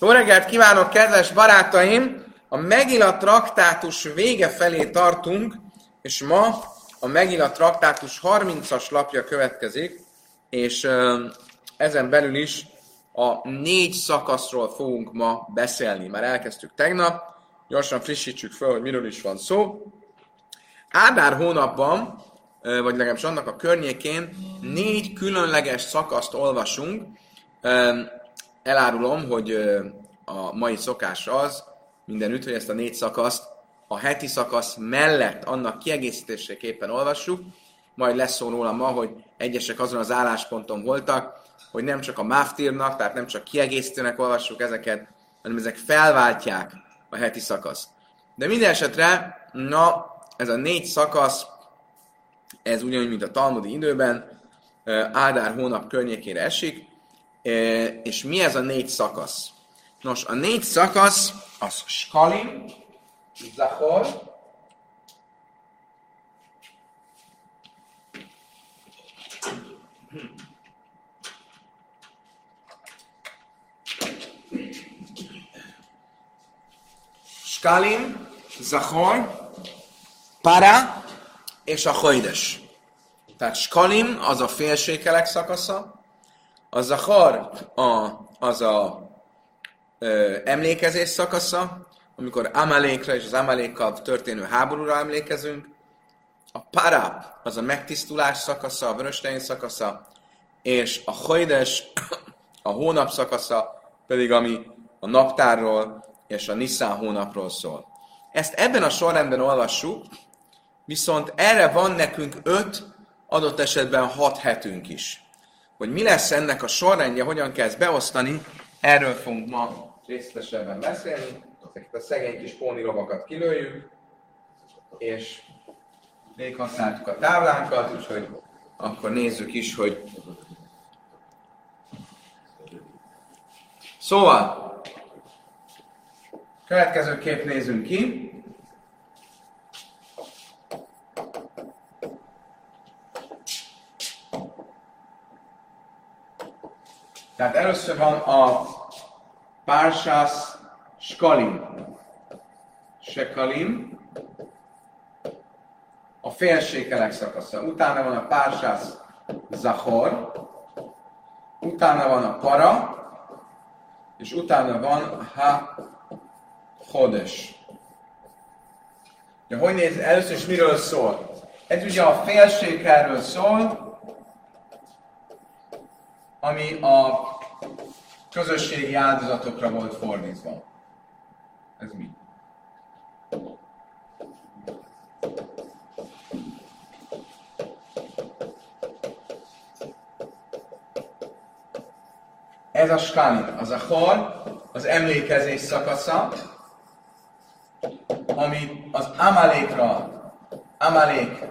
Jó reggelt kívánok, kedves barátaim! A Megila Traktátus vége felé tartunk, és ma a Megila Traktátus 30-as lapja következik, és ezen belül is a 4 szakaszról fogunk ma beszélni. Már elkezdtük tegnap, gyorsan frissítsük fel, hogy miről is van szó. Adar hónapban, vagy legalábbis annak a környékén 4 különleges szakaszt olvasunk. Elárulom, hogy a mai szokás az mindenütt, hogy ezt a 4 szakaszt a heti szakasz mellett annak kiegészítéseképpen olvassuk, majd lesz szó róla ma, hogy egyesek azon az állásponton voltak, hogy nem csak a Maftírnak, tehát nem csak kiegészítőnek olvassuk ezeket, hanem ezek felváltják a heti szakaszt. De minden esetre, ez a 4 szakasz, ez ugyanúgy, mint a talmudi időben, Adár hónap környékére esik. És mi ez a 4 szakasz? Nos, a 4 szakasz az Shkalim, Zachor, Parah és HaChodesh. Tehát Shkalim az a félsékelek szakasza, a Zachor az emlékezés szakasza, amikor Amalekra és az Amalekkal történő háborúra emlékezünk. A Parah az a megtisztulás szakasza, a vöröslény szakasza, és a HaChodesh a hónap szakasza, pedig ami a naptárról és a Niszán hónapról szól. Ezt ebben a sorrendben olvassuk, viszont erre van nekünk 5, adott esetben 6 hetünk is. Hogy mi lesz ennek a sorrendje, hogyan kezd beosztani, erről fogunk ma részletesebben beszélni. Ezeket a szegény kis pónirovakat kilőjük, és véghasználtuk a táblánkat, úgyhogy akkor nézzük is, hogy... Szóval, következő kép nézünk ki. Tehát először van a Parshas Shekalim, a félsékelek szakasza. Utána van a Parshas Zachor, utána van a Parah, és utána van HaChodesh. De hogy néz, először is miről szól? Ez ugye a félsékelről szól, ami a közösségi áldozatokra volt fordítva. Ez mi? Ez a Shkalim, az a Zachor, az emlékezés szakasza, ami az Amalek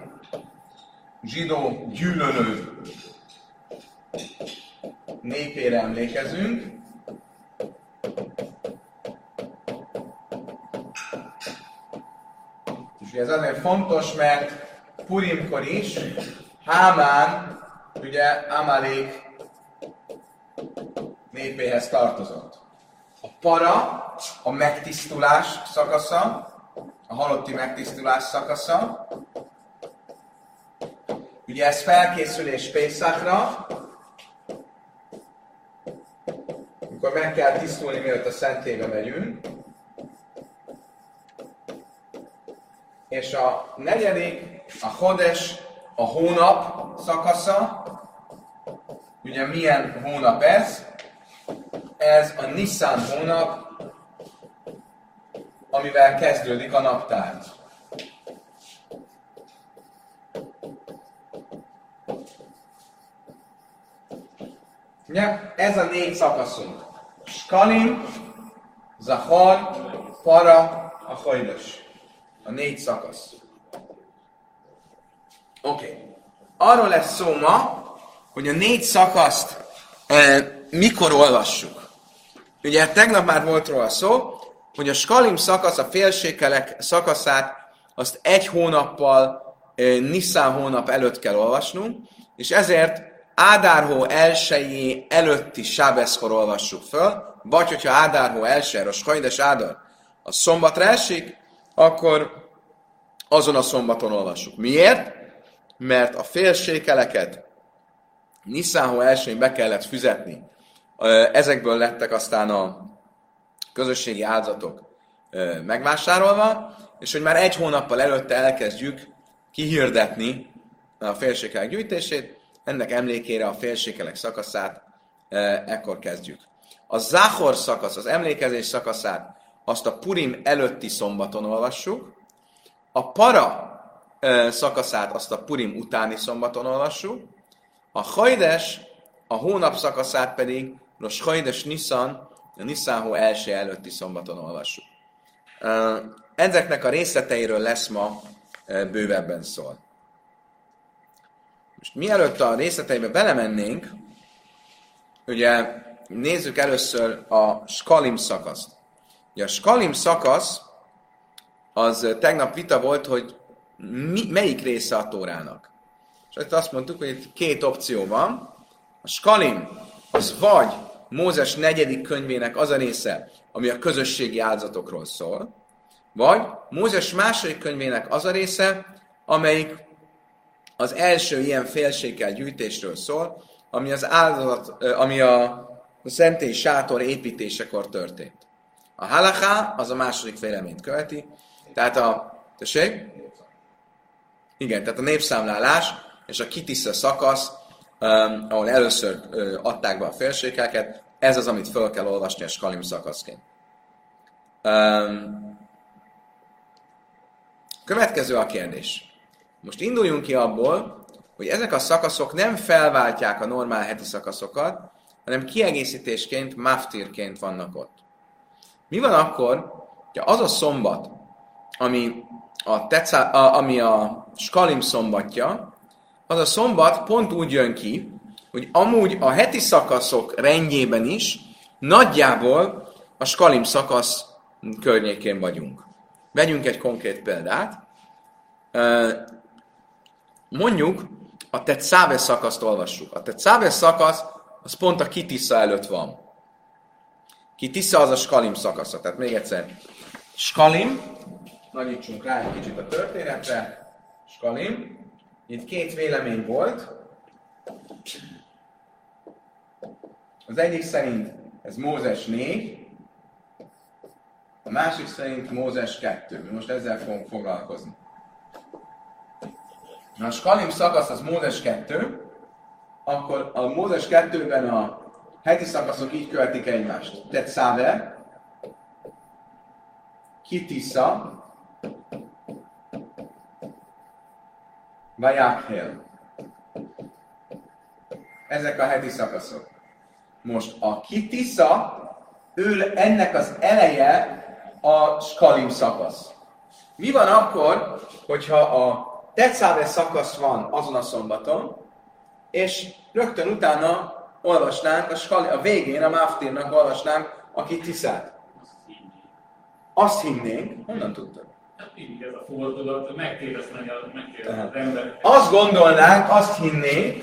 zsidó gyűlölő népére emlékezünk. És ugye ez azért fontos, mert Purimkor is Hámán, ugye Amalek népéhez tartozott. A Parah a megtisztulás szakasza, a halotti megtisztulás szakasza. Ugye ez felkészülés Pészachra, akkor meg kell tisztulni, mielőtt a szentélybe megyünk. És a 4. a HaChodesh, a hónap szakasza. Ugye milyen hónap ez? Ez a Niszán hónap, amivel kezdődik a naptár. Ugye? Ez a 4 szakaszunk. Shkalim, Zachor, Parah, HaChodesh. A 4 szakasz. Oké. Arról lesz szó ma, hogy a 4 szakaszt mikor olvassuk. Ugye tegnap már volt róla szó, hogy a Shkalim szakasz, a félsékelek szakaszát, azt 1 hónappal Niszán hónap előtt kell olvasnunk, és ezért Adar hó 1-je előtti sábeszkor olvassuk föl, vagy hogyha Adar hó első, Rosh Chodesh Adar, a szombatra esik, akkor azon a szombaton olvassuk. Miért? Mert a félsékeleket Niszán hó elsőn be kellett fizetni. Ezekből lettek aztán a közösségi áldozatok megvásárolva, és hogy már egy hónappal előtte elkezdjük kihirdetni a félsékelek gyűjtését, ennek emlékére a félsékelek szakaszát ekkor kezdjük. A Zachor szakasz, az emlékezés szakaszát, azt a Purim előtti szombaton olvassuk, a Parah szakaszát, azt a Purim utáni szombaton olvassuk, a Chodesh, a hónap szakaszát pedig Rosh Chodesh Niszán, a Niszán hó első előtti szombaton olvassuk. Ezeknek a részleteiről lesz ma bővebben szól. Most mielőtt a részleteibe belemennénk, ugye nézzük először a Shkalim szakaszt. Ugye a Shkalim szakasz, az tegnap vita volt, hogy melyik része a Tórának. És azt mondtuk, hogy itt két opció van. A Shkalim az vagy Mózes 4. könyvének az a része, ami a közösségi áldozatokról szól, vagy Mózes 2. könyvének az a része, amelyik az első ilyen félséggel gyűjtésről szól, ami az áldozat, ami a szentély sátor építésekor történt. A Halacha az a második véleményt követi, tehát a... Tessék? Igen, tehát a népszámlálás és a kitisza szakasz, ahol először adták be a félsékelket, ez az, amit föl kell olvasni a Shkalim szakaszként. Következő a kérdés. Most induljunk ki abból, hogy ezek a szakaszok nem felváltják a normál heti szakaszokat, hanem kiegészítésként, maftírként vannak ott. Mi van akkor, hogy az a szombat, ami a Shkalim szombatja, az a szombat pont úgy jön ki, hogy amúgy a heti szakaszok rendjében is nagyjából a Shkalim szakasz környékén vagyunk. Vegyünk egy konkrét példát. Mondjuk a Tetszáve szakaszt olvassuk. A Tetszáve szakasz az pont a Kitisza előtt van. Kitisza az a Shkalim szakasza. Tehát még egyszer. Shkalim. Nagyítsunk rá egy kicsit a történetre. Shkalim. Itt két vélemény volt. Az egyik szerint ez Mózes 4, a másik szerint Mózes 2. Mi most ezzel fogunk foglalkozni. Na, a Shkalim szakasz az Mózes 2, akkor a Mózes 2-ben a heti szakaszok így követik egymást. Tetszáve, Kitisza, Vajákhel. Ezek a heti szakaszok. Most a Kitisza, ennek az eleje a Shkalim szakasz. Mi van akkor, hogyha a Tetszáve szakasz van azon a szombaton, és rögtön utána olvasnánk, a végén a Maftírnak olvasnánk a Kitiszát. Azt hinnénk, honnan tudtad? Így ez a fordulat, megtéveszteni az embereket. Azt gondolnánk, azt hinnénk,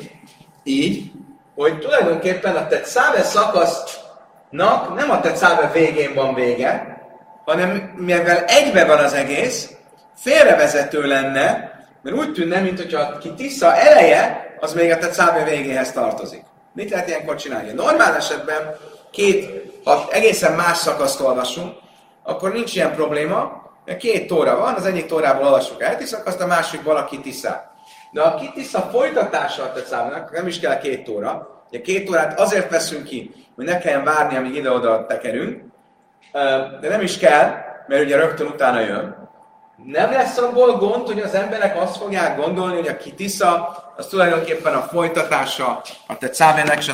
így, hogy tulajdonképpen a Tetszáve szakasznak nem a Tetszáve végén van vége, hanem mivel egybe van az egész, félrevezető lenne, mert úgy tűnne, mintha a Kitisza eleje, az még a Tetszáve végéhez tartozik. Mit lehet ilyenkor csinálni? Normál esetben ha egészen más szakaszt olvasunk, akkor nincs ilyen probléma, mert két Tóra van, az egyik Tórából olvasunk a heti szakaszt, a másikból a Kitisza. De a Kitisza folytatása a Tetszávának, nem is kell két Tóra. A két Tórát azért veszünk ki, hogy ne kelljen várni, amíg ide-oda tekerünk, de nem is kell, mert ugye rögtön utána jön. Nem lesz abból gond, hogy az emberek azt fogják gondolni, hogy a Kitisza az tulajdonképpen a folytatása a Tetszávének, és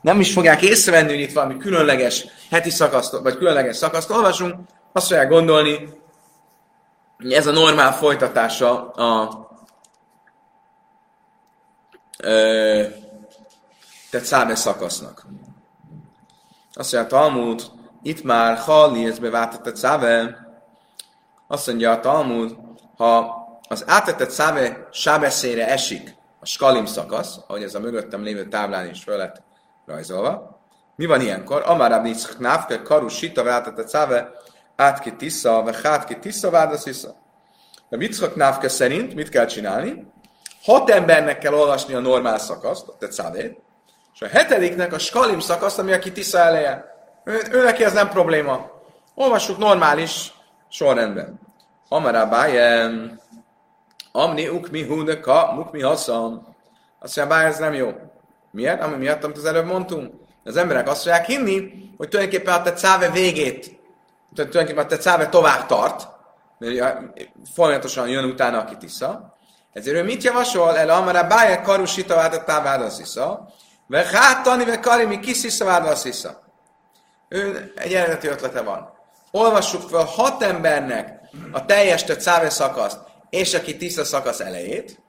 nem is fogják észrevenni, hogy itt valami különleges heti szakaszt, vagy különleges szakaszt olvasunk, azt fogják gondolni, hogy ez a normál folytatása a Tetszávé szakasznak. Azt mondja a Talmud, itt már halli, ez bevált a Tetszávé. Azt mondja a Talmud, ha az átvetett száve sábeszére esik a Shkalim szakasz, ahogy ez a mögöttem lévő táblán is föl lett rajzolva, Mi van ilyenkor? Amárább nincs knávke, karú, sita, váltat a cáve, átki tisza, vagy hátki tisza, váldasz isza. A Yitzchak Návke szerint mit kell csinálni? 6 embernek kell olvasni a normál szakaszt, a tecádét, és a 7. a Shkalim szakaszt, ami a kitisza eleje. Őneki ez nem probléma. Olvassuk normális sorrendben. Amarabájem, amni ukmi húdeka, mukmi haszam. Azt mondja, ez nem jó. Miért? Ami miatt, amit az előbb mondtunk. Az emberek azt fogják hinni, hogy tulajdonképpen a tecáve végét, tulajdonképpen a tecáve tovább tart, mert folyamatosan jön utána, aki tisza. Ezért ő mit javasol? El amara báje karusita vádattá vádaszisza, ve hátani ve karimi kiszisza vádaszisza. Ő egy eredeti ötlete van. Olvassuk fel 6 embernek a teljes tecáve szakaszt és aki tisza szakasz elejét,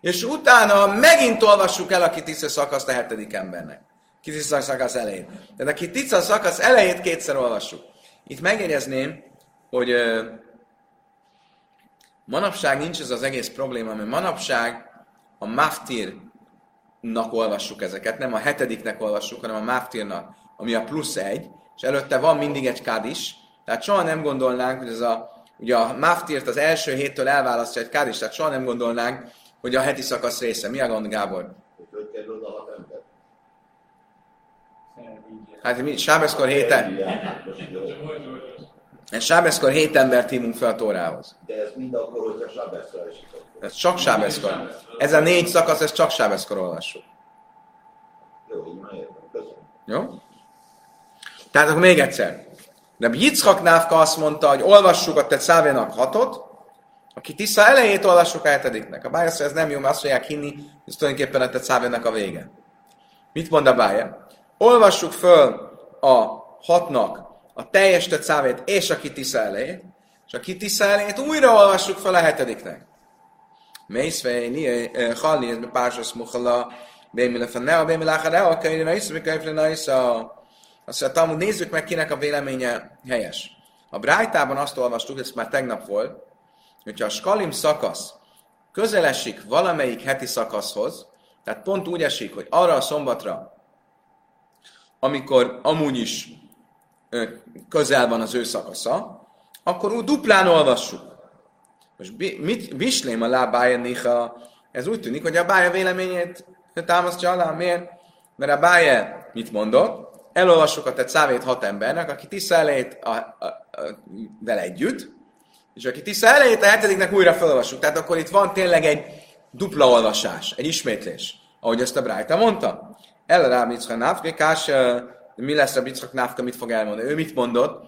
és utána megint olvassuk el a kitisza szakaszt a 7. embernek. Kitisza szakasz elejét. Tehát a kitisza szakasz elejét kétszer olvassuk. Itt megjegyezném, hogy manapság nincs ez az egész probléma, mert manapság a Maftírnak olvassuk ezeket, nem a 7. olvassuk, hanem a Maftírnak, ami a +1, és előtte van mindig egy kádis, tehát soha nem gondolnánk, hogy ez ugye a Maftírt az első héttől elválasztja egy kádis, tehát soha nem gondolnánk, hogy a heti szakasz része. Mi a gond, Gábor? Hogy kerül oda 6 ember? Hát mi? Sábeszkor héten? Sábeszkor 7 embert hívunk fel a Tórához. De ez mind akkor, hogyha sábeszkor esik. Ez csak sábeszkor. Ez a 4 szakasz, ez csak sábeszkor olvassuk. Jó, így már értem. Köszönöm. Jó? Tehát akkor még egyszer. De Yitzchak Návka azt mondta, hogy olvassuk a teszávénak 6-ot, aki tisza elejét olvassuk a 7-nek. A bája ez nem jó, mert azt fogják hinni, hogy ez tulajdonképpen a teszávénak a vége. Mit mond a bája? Olvassuk föl a 6-nak a teljes tecávét és a kitisza elejét, és a kitisza elejét újra olvassuk fel a 7. Mészfej, nié, halli, ez be pársos muhala, bémile fennel, bémile áhadel, könyvre isz, könyvre naisza. Azt mondja, Talmud, nézzük meg, kinek a véleménye helyes. A Brájtában azt olvastuk, ez már tegnap volt, hogyha a Shkalim szakasz közelesik valamelyik heti szakaszhoz, tehát pont úgy esik, hogy arra a szombatra, amikor amúgy is közel van az ő szakasza, akkor úgy duplán olvassuk. Most bislém a lábája néha, ez úgy tűnik, hogy a bája véleményét támasztja alá. Miért? Mert a bája mit mondott? Elolvassuk a tecávét 6 embernek, aki tisza elejét vele együtt, és aki tisza elejét a 7-nek újra felolvassuk. Tehát akkor itt van tényleg egy dupla olvasás, egy ismétlés, ahogy ezt a Brájta mondta. Elrám Yitzchak Návkás, mi lesz Rabbi Yitzchak Návka, mit fog elmondani? Ő mit mondott?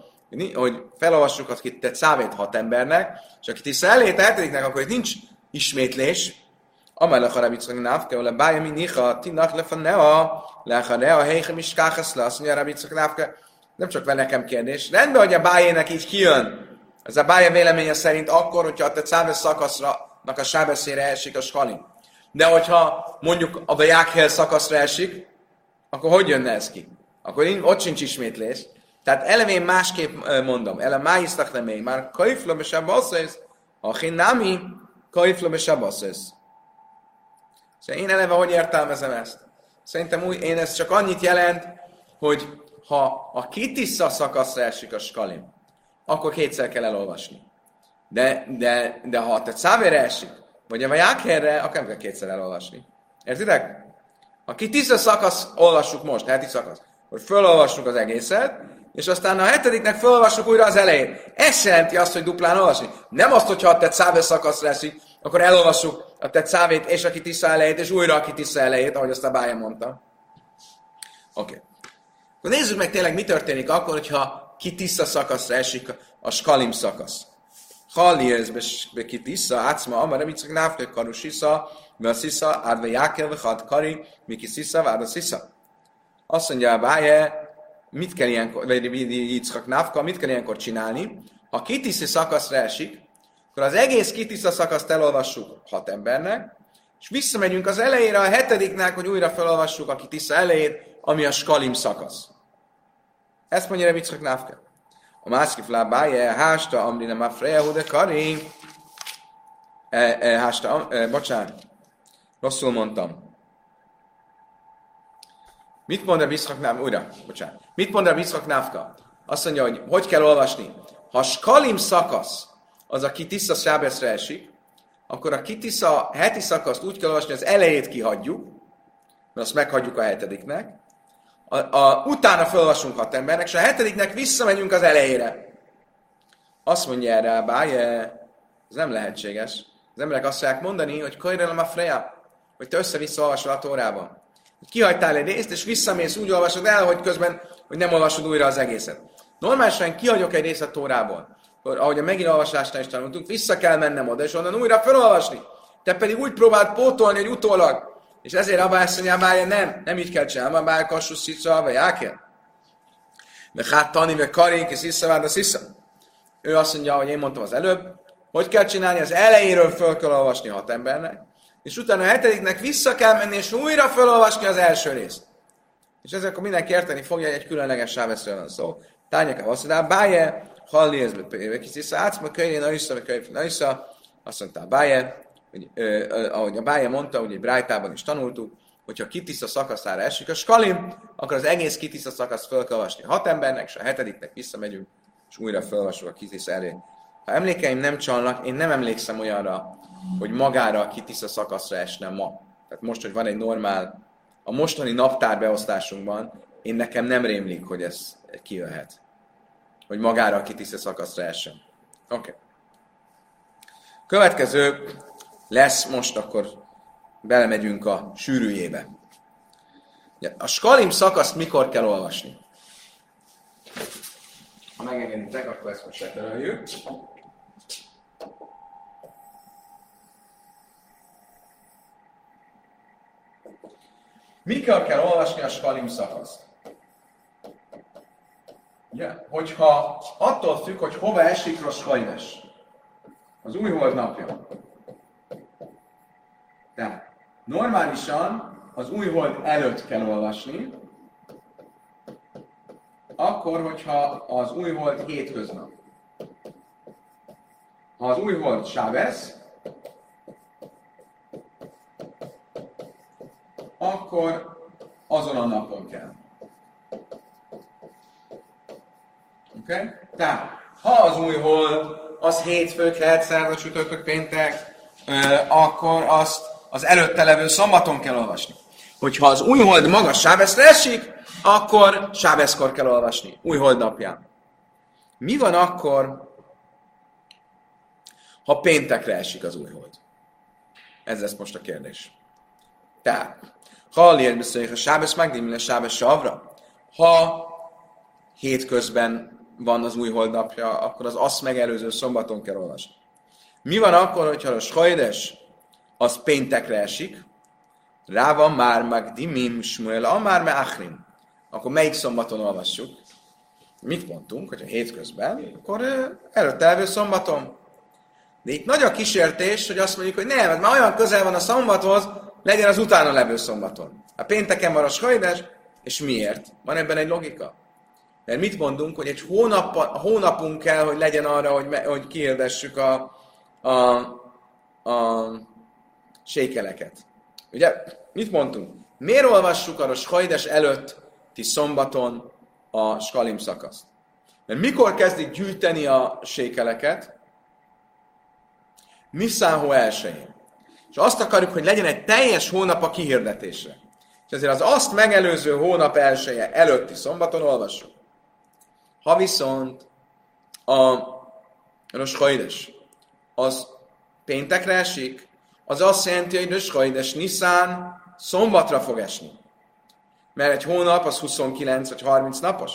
Hogy felolvassuk az tecávét 6 embernek, és aki tisza elejét a 7-nek, akkor itt nincs ismétlés. Amalek a Rabbi Yitzchak Návka, ole bája mi niha, tinak lefennea, lehannea, heichem is káhaszla, azt mondja Rabbi Yitzchak Návka. Nem csak van nekem kérdés. Rendben, hogy a bájének így kijön. Ez a bája véleménye szerint akkor, hogyha a tecávét szakasznak a sábeszére esik a Shkalim. De hogyha mondjuk a Jákhel szakaszra esik, akkor hogy jönne ez ki? Akkor ott sincs ismétlés. Tehát elevén másképp mondom. Ele májisztak lemény. Már kaiflom és abbasszesz. Achi nami kaiflom és abbasszesz. Szóval én eleve hogy értelmezem ezt? Szerintem úgy, én ez csak annyit jelent, hogy ha a kitisza szakaszra esik a Shkalim, akkor kétszer kell elolvasni. De ha a tecávére esik, vagy a Jákhelre, akkor nem kell kétszer elolvasni. Értitek? A kitisza szakasz olvassuk most, heti szakasz. Hogy fölolvassuk az egészet, és aztán a 7-nek fölolvassuk újra az elején. Ez jelenti azt, hogy duplán olvasni. Nem azt, hogyha a tecávé szakaszra esik, akkor elolvassuk a tecávét és a kitisza elejét, és újra a kitisza elejét, ahogy azt a bája mondta. Oké. Akkor nézzük meg tényleg, mi történik akkor, hogyha kitisza szakaszra esik a Shkalim szakasz. Halli ezbe kitisza, átszma, amara Yitzchak Návka, karusisa, veszisa, ádve jákel, had kari, mikisisa, vádaszisa. Azt mondja a báje, mit kell ilyenkor, vagy Yitzchak Návka, mit kell ilyenkor csinálni? Ha kitiszi szakaszra esik, akkor az egész kitisza szakaszt elolvassuk 6 embernek, és visszamegyünk az elejére a 7-nek, hogy újra felolvassuk a kitisza elejét, ami a Shkalim szakasz. Ezt mondja Yitzchak Návka. A másik lábája, hásta, amrina mafreja, hude kari. Bocsánat, rosszul mondtam. Mit mond Rabbi Yitzchak Návka? Mit mond Rabbi Yitzchak Návka? Azt mondja, hogy hogy kell olvasni? Ha a Shkalim szakasz, az a Kitisza Sábeszre esik, akkor a Kitisza heti szakaszt úgy kell olvasni, hogy az elejét kihagyjuk, mert azt meghagyjuk a hetediknek, utána felolvasunk hat embernek, és a hetediknek visszamegyünk az elejére. Azt mondja erre a báje, ez nem lehetséges. Az emberek azt fogják mondani, hogy kajrelem a freja, hogy te össze-vissza olvasol a Tórában. Kihagytál egy részt, és visszamész, úgy olvasod el, hogy közben hogy nem olvasod újra az egészet. Normálisan kihagyok egy részt a Tórából, ahogy a Megila olvasásnál is tanultunk, vissza kell mennem oda, és onnan újra felolvasni. Te pedig úgy próbáld pótolni, hogy utólag. És ezért Abba azt mondja, bárja, nem így kell csinálni, a bárja kassú szicsa, vagy ákél. De hát tani, vagy karénk, és visszavárd, az vissza. Ő azt mondja, ahogy én mondtam az előbb, hogy kell csinálni, az elejéről föl kell olvasni hat embernek, és utána a hetediknek vissza kell menni, és újra felolvasni az első részt. És ezzel akkor mindenki érteni fogja, hogy egy különleges sáveszről van szó. Tányaka használd, báje, halli ez be kicsit, átszma könyvén, naissza, azt mondta a báje, hogy, ahogy a báje mondta, hogy egy Brájtában is tanultuk, hogyha Kitisza szakaszára esik a Shkalim, akkor az egész Kitisza szakaszt föl kell olvasni hat embernek, és a hetediknek visszamegyünk, és újra felolvasjuk a Kitisza elé. Ha emlékeim nem csalnak, én nem emlékszem olyanra, hogy magára a Kitisza szakaszra esne ma. Tehát most, hogy van egy normál, a mostani naptárbeosztásunkban, én nekem nem rémlik, hogy ez kijöhet. Hogy magára a Kitisza szakaszra essen. Oké. Következő lesz, most akkor belemegyünk a sűrűjébe. A Shkalim szakaszt mikor kell olvasni? Ha megengeditek, akkor ezt most letöröljük. Mikor kell olvasni a Shkalim szakaszt? Yeah. Hogyha attól függ, hogy hova esik Rosh Chodesh, az újhold napja. De normálisan az újhold előtt kell olvasni, akkor, hogyha az újhold hétköznap. Ha az újhold Sábesz, akkor azon a napon kell. Oké? Okay? Tehát, ha az újhold, az hétfő, kedd, szerda, csütörtök, péntek, akkor azt az előtte levő szombaton kell olvasni. Hogyha az újhold maga Sábeszre esik, akkor Sábeszkor kell olvasni, újhold napján. Mi van akkor, ha péntekre esik az újhold? Ez lesz most a kérdés. Tehát, ha Sábesz megdímül a Sábesz savra, ha hétközben van az újhold napja, akkor az azt megelőző szombaton kell olvasni. Mi van akkor, hogyha a Chodesh az péntekre esik, Ráv már megdimim Shmuel amár meachrim. Akkor melyik szombaton olvassuk? Mit mondtunk, hogyha hétközben, akkor előtte elvő szombaton. De itt nagy a kísértés, hogy azt mondjuk, hogy nem, ez már olyan közel van a szombathoz, legyen az utána levő szombaton. A pénteken van a Chodesh, és miért? Van ebben egy logika. Mert mit mondunk, hogy egy hónapunk kell, hogy legyen arra, hogy kihirdessük a sékeleket. Ugye? Mit mondtunk? Miért olvassuk a Rosh Chodesh előtti szombaton a Shkalim szakaszt? Mert mikor kezdik gyűjteni a sékeleket? Niszán hó elsőjén. És azt akarjuk, hogy legyen egy teljes hónap a kihirdetésre. És ezért az azt megelőző hónap elsője előtti szombaton olvassuk. Ha viszont a Rosh Chodesh az péntekre esik, az azt jelenti, hogy Rosh Chodesh Niszán szombatra fog esni. Mert egy hónap az 29 vagy 30 napos.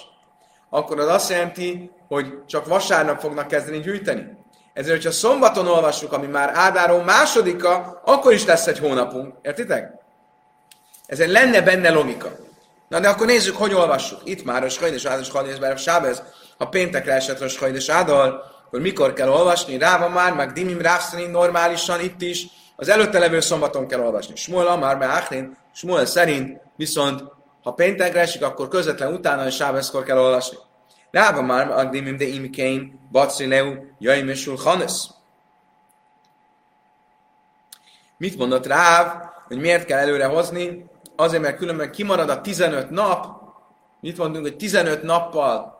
Akkor az azt jelenti, hogy csak vasárnap fognak kezdeni gyűjteni. Ezért, hogyha szombaton olvassuk, ami már Ádáron másodika, akkor is lesz egy hónapunk. Értitek? Ezért lenne benne logika. Na de akkor nézzük, hogy olvassuk. Itt már Rosh Chodesh Adar, Rosh Chodesh Berav Sábez, ha péntekre esett Rosh Chodesh Adar, akkor mikor kell olvasni? Ráva már, meg Dimim Ráv szerint normálisan itt is, az előtte levő szombaton kell olvasni. Shmuel amár me'achrin, Shmuel szerint, viszont ha péntekre esik, akkor közvetlen utána a Sábezkor kell olvasni. Ráva már, meg Dimim de imikein, Batsi leu, Jaim és Sulchanes. Mit mondott Ráv, hogy miért kell előre hozni? azért, mert különben kimarad a 15 nap, mit mondunk, hogy 15 nappal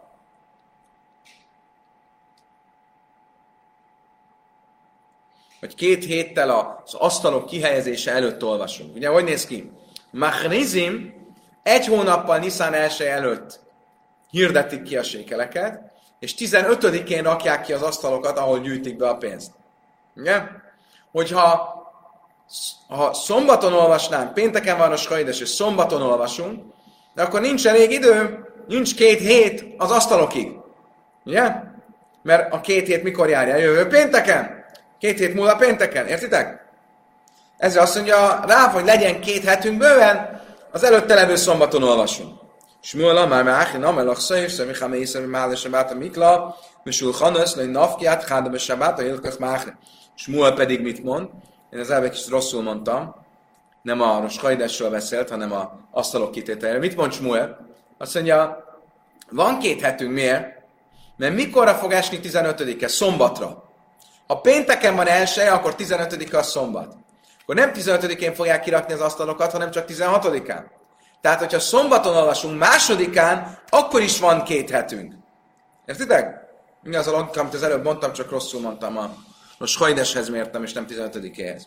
vagy 2 héttel az asztalok kihelyezése előtt olvasunk. Ugye, hogy néz ki? Machrizim 1 hónappal Niszán 1-e előtt hirdetik ki a sékeleket, és 15-én rakják ki az asztalokat, ahol gyűjtik be a pénzt. Ugye? Hogyha szombaton olvasnánk, pénteken van Rosh Chodesh, és szombaton olvasunk, de akkor nincs elég idő, nincs 2 hét az asztalokig. Ugye? Mert a 2 hét mikor járja? Jövő pénteken! 2 hét múlva pénteken, értitek? Ezzel azt mondja Ráv, hogy legyen 2 hetünk bőven, az előtte levő szombaton olvasunk. Shmuel amar me'achin amelach szöjv, szömi chamei szömi mále sebát a mikla, mesul chanos, lőj nafkiát, hádabes sebát a jélkach me'achin. Shmuel pedig mit mond? Én az elve kicsit rosszul mondtam. Nem a Rosh Chodesről beszélt, hanem a asztalok kitételéről. Mit mond Shmuel? Azt mondja, van 2 hetünk, miért? Mert mikorra fog esni 15-e? Szombatra. Ha pénteken van elsője, akkor 15-e a szombat. Akkor nem 15-én fogják kirakni az asztalokat, hanem csak 16-án. Tehát, hogyha szombaton olvasunk 2-án, akkor is van 2 hetünk. Értitek? Ugye az a logika, amit az előbb mondtam, csak rosszul mondtam. A Rosh Chodeshez mértem, és nem 15-éhez.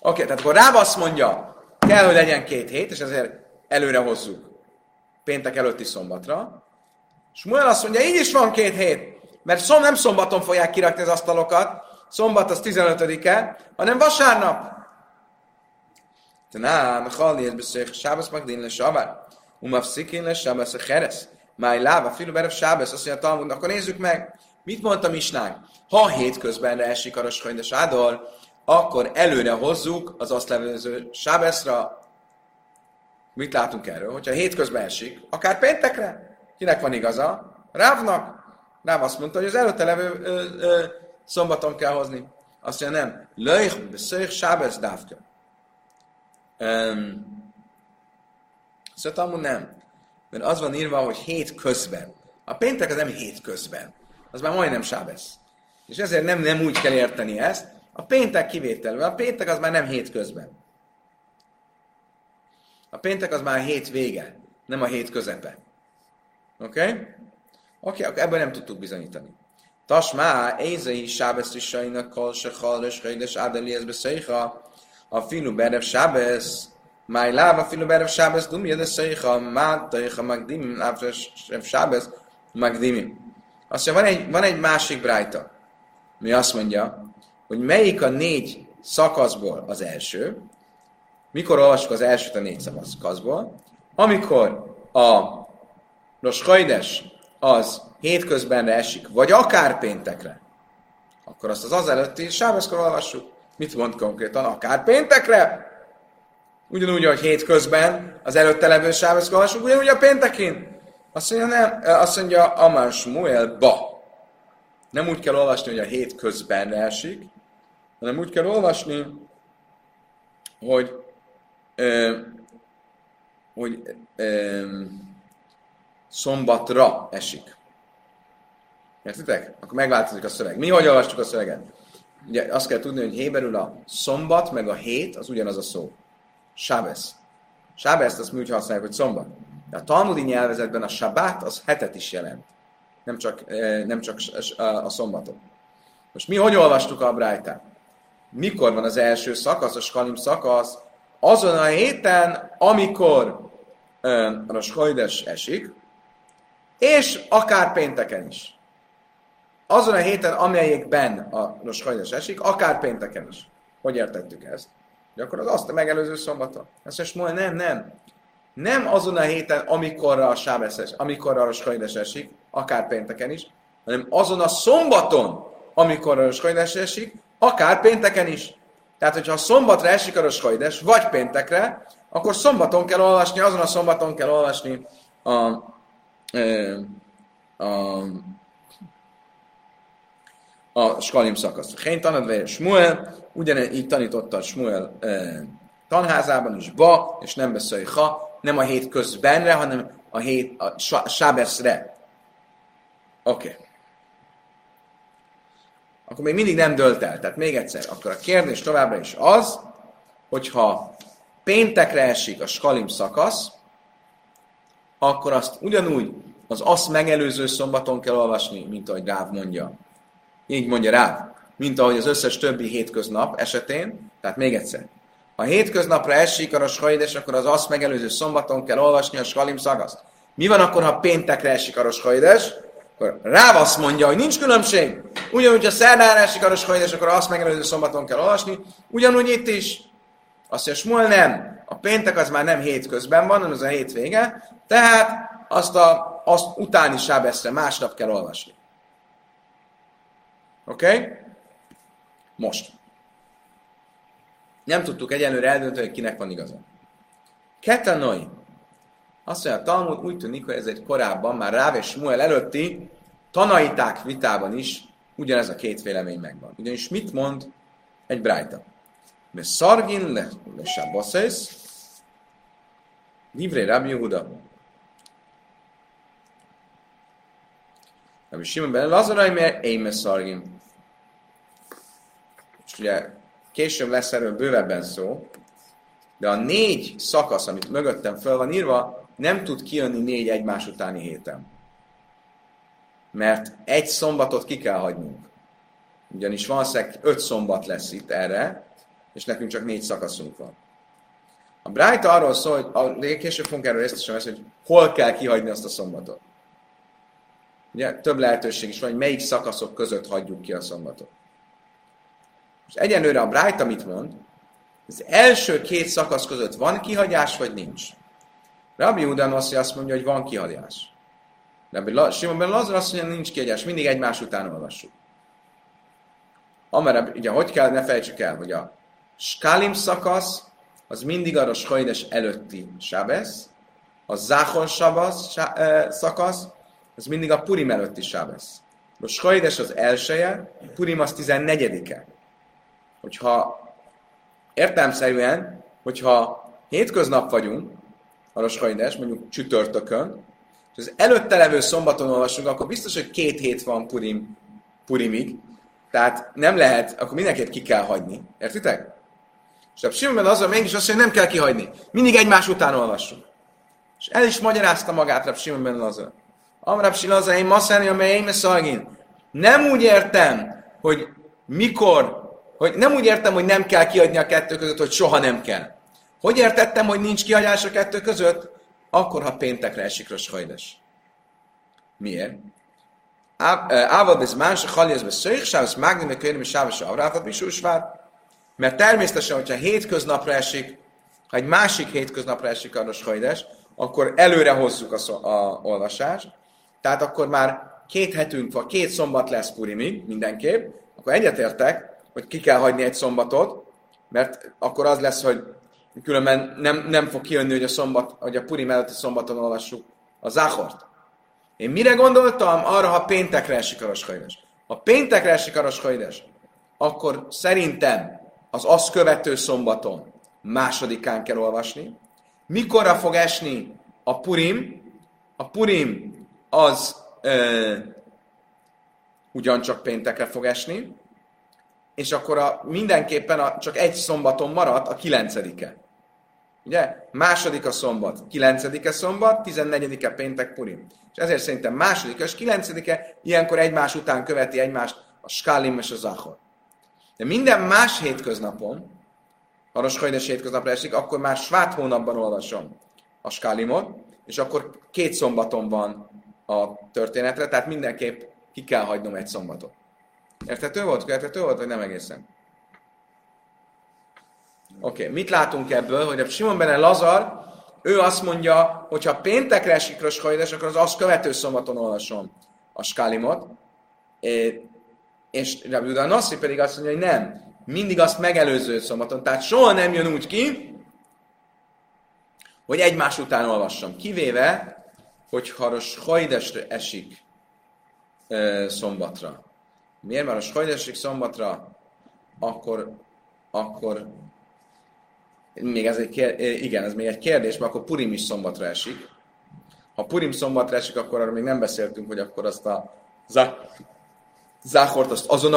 Oké, tehát akkor Ráv azt mondja, kell, hogy legyen 2 hét, és ezért előre hozzuk. Péntek előtti szombatra. Shmuel azt mondja, így is van 2 hét. Mert nem szombaton fogják kirakni az asztalokat, szombat az 15-e, hanem vasárnap. Tanáll, mechalnél beszél, sábesz magdén le savár, umavszikén le sábesz a heresz, máj láva, filuberef sábesz, azt mondja a Talmud, akkor nézzük meg, mit mondta Misnánk? Ha a hétközbenre esik a Rosh Chodesh Adar, akkor előre hozzuk az azt levező sábeszra. Mit látunk erről? Hogyha hétközben esik, akár péntekre, kinek van igaza? Rávnak. Ráv azt mondta, hogy az előtte levő szombaton kell hozni. Azt mondja, nem. Löjj, beszöjj, sábesz, dávka. Szóval amúgy nem. Mert az van írva, hogy hét közben. A péntek az nem hét közben. Az már majdnem sábesz. És ezért nem úgy kell érteni ezt. A péntek kivételül. A péntek az már nem hét közben. A péntek az már hét vége. Nem a hét közepe. Oké? Oké, ebből nem tudtuk bizonyítani. Tasmá, ézei sábesz is sajnak, kolse, halres, hajdes, ádelliezbe szeiha, a filu berev sábesz, máj láva filu berev sábesz, dumjede szeiha, mátaiha, magdimim, lábrev sábesz, magdimim. Azt mondja, van egy másik brájta, mi azt mondja, hogy melyik a 4 szakaszból az első, mikor olvasok az elsőt a 4 szakaszból, amikor a Rosh Chodesh az hétközbenre esik, vagy akár péntekre, akkor azt az azelőtti sábeszkor olvassuk. Mit mond konkrétan? Akár péntekre? Ugyanúgy, hogy hétközben az előtte levő sábeszkor olvassuk, ugyanúgy a péntekén. Azt mondja, nem, azt mondja, amar Shmuel ba. Nem úgy kell olvasni, hogy a hétközbenre esik, hanem úgy kell olvasni, hogy szombatra esik. Értitek? Akkor megváltozik a szöveg. Mi hogy olvastuk a szöveget? Ugye azt kell tudni, hogy héberül a szombat meg a hét az ugyanaz a szó. Sábesz. Sábeszt azt mi úgy használjuk, hogy szombat. De a talmudi nyelvezetben a sabát az hetet is jelent. Nem csak a szombatot. Most mi hogy olvastuk a brájtát? Mikor van az első szakasz, a Shkalim szakasz? Azon a héten, amikor a Rosh Chodesh esik, és akár pénteken is. Azon a héten, amelyikben a Rosh Chodesh esik, akár pénteken is. Hogy értettük ezt? De akkor az azt a megelőző szombaton. Ezt most mondja, nem. Nem azon a héten, amikorra a sábesz esik, amikorra a Rosh Chodesh esik, akár pénteken is, hanem azon a szombaton, amikor a Rosh Chodesh esik, akár pénteken is. Tehát, hogyha a szombatra esik a Rosh Chodesh, vagy péntekre, akkor szombaton kell olvasni, azon a szombaton kell olvasni a Shkalim szakaszt. Hén tanadve Shmuel, ugyanígy tanította Shmuel tanházában is ba, és nem beszélj ha, nem a hét közbenre, hanem a hét sábeszre. Oké. Akkor még mindig nem dölt el. Tehát még egyszer, akkor a kérdés továbbra is az, hogyha péntekre esik a Shkalim szakasz, akkor azt ugyanúgy azt megelőző szombaton kell olvasni, mint ahogy Ráv mondja. Így mondja Ráv, mint ahogy az összes többi hétköznap esetén, tehát még egyszer. Ha hétköznapra esik a Rosh Chodesh, akkor az azt megelőző szombaton kell olvasni a Shkalim szakaszt. Mi van akkor, ha péntekre esik a Rosh Chodesh? Akkor Ráv azt mondja, hogy nincs különbség. Ugyanúgy, ha szerdára esik a Rosh Chodesh, akkor azt megelőző szombaton kell olvasni. Ugyanúgy itt is. Azt mondja, Shmuel nem. A péntek az már nem hétközben van, hanem az a hétvége. Tehát azt utáni sábeszre másnap kell olvasni. Oké? Okay? Most. Nem tudtuk egyelőre eldönteni, hogy kinek van igaza. Ketanoi. Azt mondja, a Talmud úgy tűnik, hogy ez egy korábban, már Ráv és Shmuel előtti tanaiták vitában is ugyanez a két vélemény megvan. Ugyanis mit mond egy brájta? Mert szargin le sábaszesz, livré Rabbi Júda. Rabbi Simon ben Elazar, mert éjme szargin. És ugye később lesz erről bővebben szó, de a 4 szakasz, amit mögöttem föl van írva, nem tud kijönni 4 egymás utáni héten. Mert egy szombatot ki kell hagynunk. Ugyanis valószínűleg 5 szombat lesz itt erre, és nekünk csak 4 szakaszunk van. A Brájta arról szól, hogy később fogunk erről részletesen beszélni, hogy hol kell kihagyni azt a szombatot. Ugye több lehetőség is van, hogy melyik szakaszok között hagyjuk ki a szombatot. És egyenlőre a Brájta mit mond? Az első 2 szakasz között van kihagyás, vagy nincs? Rabbi Júda HaNászi azt mondja, hogy van kihagyás. Rabbi Simon ben Elazar azt mondja, hogy nincs kihagyás, mindig egymás után olvassuk. Amire, ugye, hogy kell, ne fejtsük el, hogy a Shkalim szakasz, az mindig a Rosh Chodesh előtti sábesz, a Zachor szakasz, az mindig a Purim előtti sábesz. Rosh Chodesh az elsője, Purim az 14-e. Hogyha értelemszerűen, hogyha hétköznap vagyunk, a Rosh Chodesh, mondjuk csütörtökön, és az előtte levő szombaton olvasunk, akkor biztos, hogy 2 hét van Purimig, tehát nem lehet, akkor mindenképp ki kell hagyni. Értitek? És a Simon ben Elazar mégis azt mondja, hogy nem kell kihagyni. Mindig egymás után olvassunk. És el is magyarázta magát a Simon ben Elazar. Amrab Silaza, én maszáni, amely én szalgin. Nem úgy értem, hogy nem úgy értem, hogy nem kell kiadni a 2 között, hogy soha nem kell. Hogy értettem, hogy nincs kihagyás a 2 között? Akkor, ha péntekre esik Rosh Chodesh. Miért? Avad ez más, a halja ez beszőjük, sávesz mágném, könyöröm, sávesz avráfat, mi súsvár. Mert természetesen, hogyha hétköznapra esik, ha egy másik hétköznapra esik a Rosh Chodesh, akkor előre hozzuk a olvasást. Tehát akkor már 2 hetünk van, 2 szombat lesz Purimig, mindenképp. Akkor egyetértek, hogy ki kell hagyni egy szombatot, mert akkor az lesz, hogy különben nem fog kijönni, hogy a Purim előtti szombaton olvassuk a Zachort. Én mire gondoltam? Arra, ha péntekre esik a Rosh Chodesh. Ha péntekre esik a Rosh Chodesh, akkor szerintem az azt követő szombaton 2-án kell olvasni. Mikorra fog esni a Purim? A Purim az ugyancsak péntekre fog esni, és akkor mindenképpen csak egy szombaton maradt, a 9-e. Ugye? 2. szombat, 9. szombat, 14. péntek Purim. És ezért szerintem 2. és 9. ilyenkor egymás után követi egymást a Shkalim és a Zachor. De minden más hétköznapon, ha Rosh Chodesh hétköznapra esik, akkor már svát hónapban olvasom a Shkalimot, és akkor 2 szombaton van a történetre, tehát mindenképp ki kell hagynom egy szombatot. Érthető volt, vagy nem egészen? Oké, mit látunk ebből, hogy a Simon ben Elazar, ő azt mondja, hogy ha péntekre esik Rosh Chodesh, akkor az azt követő szombaton olvasom a Shkalimot, és Rabbi Júda HaNászi pedig azt mondja, hogy nem, mindig azt megelőző szombaton, tehát soha nem jön úgy ki, hogy egymás után olvassam, kivéve, hogyha Rosh Chodesre esik szombatra. Miért? Mert a Rosh Chodesh esik szombatra, akkor még ez még egy kérdés, mert akkor Purim is szombatra esik. Ha Purim szombatra esik, akkor arra még nem beszéltünk, hogy akkor azt a Zachort azt azon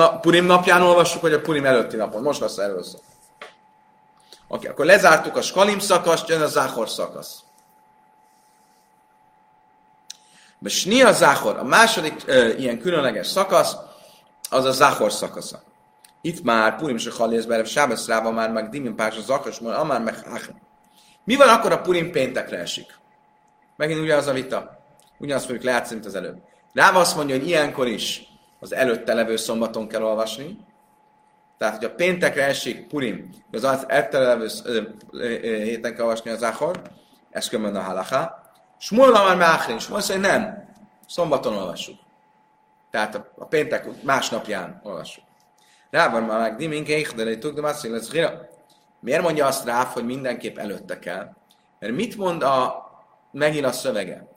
a Purim napján olvassuk, vagy a Purim előtti napon. Most lesz először. Oké, akkor lezártuk a Shkalim szakaszt, jön a Zachor szakasz. Besni a Zachor, a második ilyen különleges szakasz, az a Zachor szakasza. Itt már Purim se hallész, bár Sábeszrában már meg Dimin Pársa Zachor, már amár meg Hachen. Mi van akkor a Purim péntekre esik? Megint ugyanaz a vita. Ugyanazt fogjuk lejátszani, mint az előbb. Ráv azt mondja, hogy ilyenkor is az előtte levő szombaton kell olvasni. Tehát, hogy a péntekre esik Purim, az előtte levő héten kell olvasni a Zachor, ez különben a Halacha. Shmuel már Máhrin, Shmuel szerint nem. Szombaton olvassuk. Tehát a péntek másnapján olvassuk. Ráv már meg diminkék, de létük, de más széles hira. Miért mondja azt Ráv, hogy mindenképp előtte kell? Mert mit mond a Megila szövege?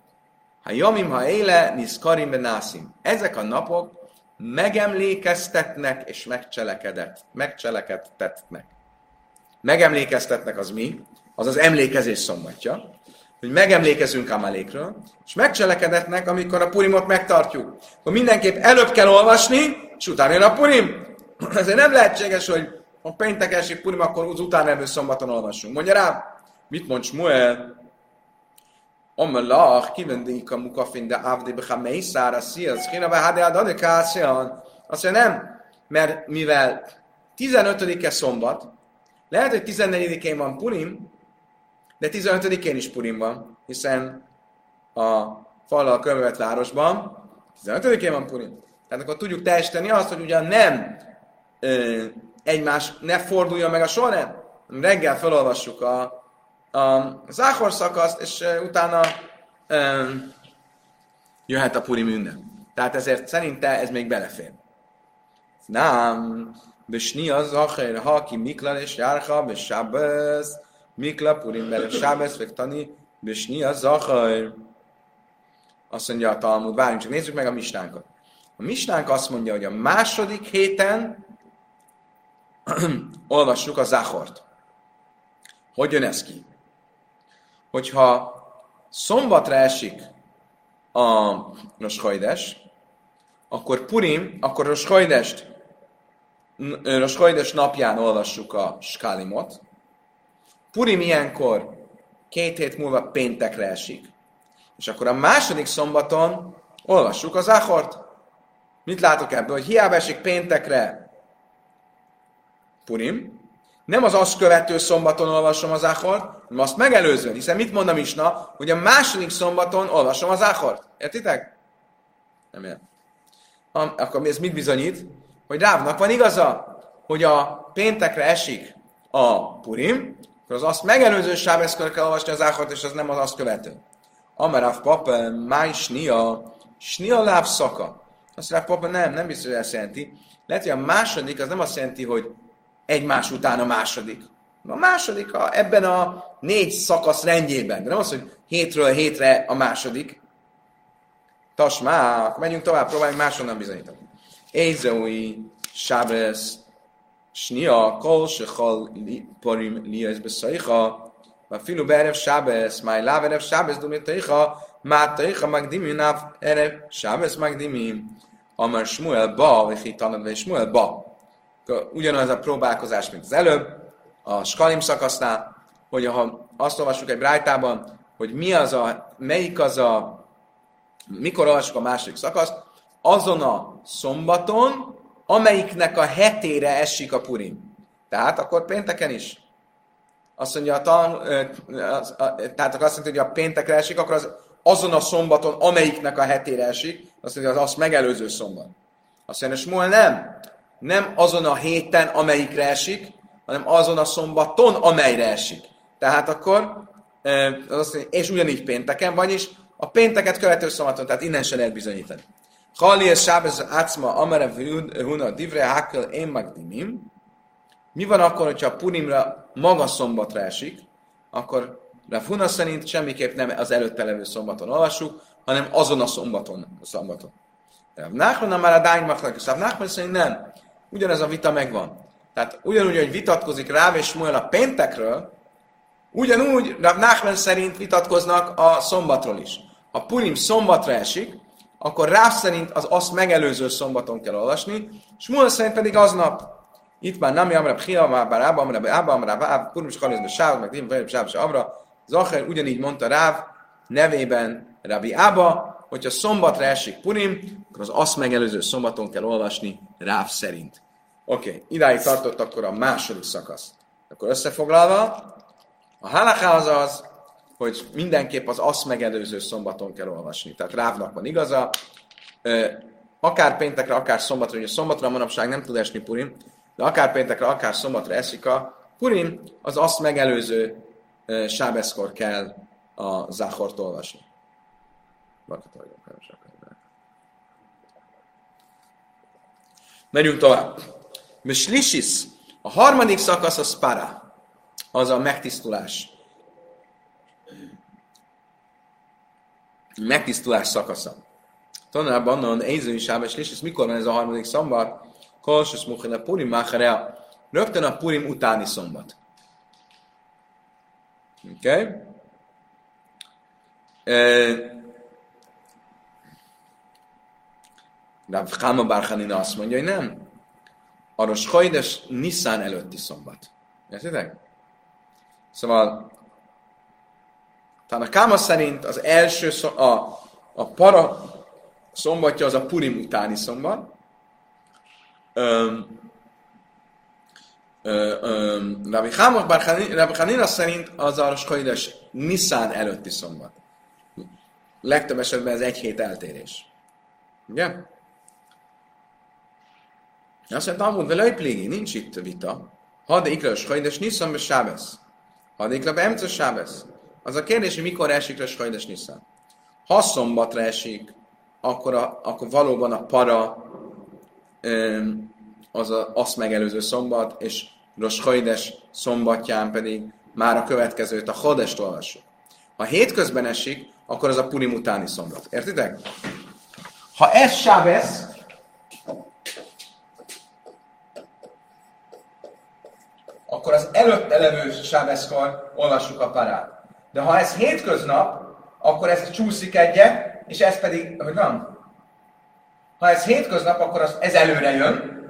Ha jamim, ha éle, niszkarim, benászim. Ezek a napok megemlékeztetnek és megcselekedtetnek. Megemlékeztetnek az mi? Az az emlékezés szombatja. Hogy megemlékezünk Amalekről, és megcselekedetnek, amikor a Purimot megtartjuk. Akkor mindenképp előbb kell olvasni, és utána jön a Purim. Ezért nem lehetséges, hogy ha péntek esik Purim, akkor az utána elő szombaton olvassunk. Mondja rá, mit mond Shmuel? Amalach kivendik a mukafin, de ávdébekha meiszára szíjasz, kénebe hádéád adekászján. Azt mondja, nem, mert mivel 15-e szombat, lehet, hogy 14-én van Purim, de 15-én is Purim van, hiszen a fallal körülvett városban 15-én van Purim. Tehát akkor tudjuk teljesíteni azt, hogy ugyan nem egymás ne forduljon meg a sorrend. Reggel felolvassuk a Zachor szakaszt, és utána jöhet a Purim ünnep. Tehát ezért szerinte ez még belefér. Nem, besni az Zachor, ha ki mikla és járha, be sábesz, mikla Purim belef sábesz, vektani, besni az Zachor. Azt mondja a Talmud, várjunk, csak nézzük meg a misnánkat. A misnánk azt mondja, hogy a második héten olvassuk a Zachort. Hogy jön ez ki? Hogyha szombatra esik a Rosh Chodesh, akkor Purim, akkor Rosh Chodesh napján olvassuk a Shkalimot. Purim ilyenkor 2 hét múlva péntekre esik, és akkor a második szombaton olvassuk a Zachort. Mit látok ebből? Hogy hiába esik péntekre Purim, nem az azt követő szombaton olvasom a Zachort, hanem azt megelőzően, hiszen mit mondom Misna, hogy a második szombaton olvasom a Zachort. Értitek? Nem ért. Akkor ez mit bizonyít? Hogy Rávnak van igaza, hogy a péntekre esik a Purim, akkor az azt megelőző sábeszkor kell olvasni a Zachort, és az nem az azt követő. Amarav Pápá, máj snia láv szaka. Azt Rav Pápá nem biztos, hogy ezt jelenti. Lehet, hogy a második az nem azt jelenti, hogy egymás után a második. A második ebben a 4 szakasz rendjében. De nem az, hogy 7-ről 7-re a második. Tasmák, menjünk tovább, próbáljuk máshonnan bizonyítani. Ézeui, sábesz, snia, kol, sechal, parim, lihez, beszaiha, ma filu berev, sábesz, máj láv, erev, sábesz, dumitaiha, mátaiha, magdiminav, erev, sábesz, magdimin, amar Shmuel ba, vichitanad, vagy Shmuel ba. Ugyanaz a próbálkozás, mint az előbb, a Shkalim szakasznál, hogy ha azt olvassuk egy brájtában, hogy mikor olvassuk a második szakaszt, azon a szombaton, amelyiknek a hetére esik a Purim. Tehát akkor pénteken is. Azt mondja, tehát akkor azt mondja, hogy a péntekre esik, akkor azon a szombaton, amelyiknek a hetére esik, azt mondja, az megelőző szombat. Azt mondja, Shmuel nem. Nem azon a héten, amelyikre esik, hanem azon a szombaton, amelyre esik. Tehát akkor, és ugyanígy pénteken, vagyis a pénteket követő szombaton, tehát innen se lehet bizonyítani. Mi van akkor, hogyha a Purimra maga szombatra esik, akkor Rav Huna szerint semmiképp nem az előtte levő szombaton olvassuk, hanem azon a szombaton. Rav Nahren már a dánymaknak, és Rav Nahren szerint nem. Ugyanez a vita megvan. Tehát ugyanúgy, hogy vitatkozik Ráv és Shmuel a péntekről, ugyanúgy Rav Nahren szerint vitatkoznak a szombatról is. Ha Purim szombatra esik, akkor Ráv szerint az azt megelőző szombaton kell olvasni, Shmuel szerint pedig aznap. Itt már nem Amra Bchia, már Rabba, Amra Rabbi Abba, Amra Ráv, Purim Shkalim besáv, meg Tim Fajr besáv se Amra. Zachor ugyanígy mondta Ráv nevében Rabbi Abba, hogyha szombatra esik Purim, akkor az azt megelőző szombaton kell olvasni Ráv szerint. Oké, idáig tartott akkor a második szakasz. Akkor összefoglalva, a Halacha az az, hogy mindenképp az azt megelőző szombaton kell olvasni. Tehát Rávnak van igaza, akár péntekre, akár szombatra, ugye szombatra manapság nem tud esni Purim, de akár péntekre, akár szombatra esik a Purim, az azt megelőző sábeszkor kell a Zachort olvasni. Megyünk tovább. Mislisis. A harmadik szakasz az Parah. Az a megtisztulás. Megtisztulás szakasza. Tanában annan éjzői sába és lissis. Mikor van ez a harmadik szombat? Kolsus mukhele Purim mácharea. Rögtön a Purim utáni szombat. Oké? Rav Háma Barchanina azt mondja, hogy nem. A Rosh Chodesh Niszán előtti szombat. Értitek? Szóval Tanakáma szerint az első a Parah szombatja az a Purim utáni szombat. Rav Háma Barchanina szerint az a Rosh Chodesh Niszán előtti szombat. Legtöbb esetben ez egy hét eltérés. Ugye? Azt mondja, Talmud vele plégi, nincs itt vita. Hadd ikra Rosh Chodesh Niszán be Sábesz. Hadd ikra be emce Sábesz. Az a kérdés, hogy mikor esik Rosh Chodesh Niszán. Ha szombatra esik, akkor valóban a Parah az azt megelőző szombat, és Rosh Chodesh szombatján pedig már a következőt, a HaChodesh-t olvassuk. Ha hétközben esik, akkor az a Purim utáni szombat. Értitek? Ha ez Sábesz, akkor az előtte levő sábeszkor olvassuk a Parát. De ha ez hétköznap, akkor ez csúszik egyet, és ez pedig, hogy nem? Ha ez hétköznap, akkor ez előre jön,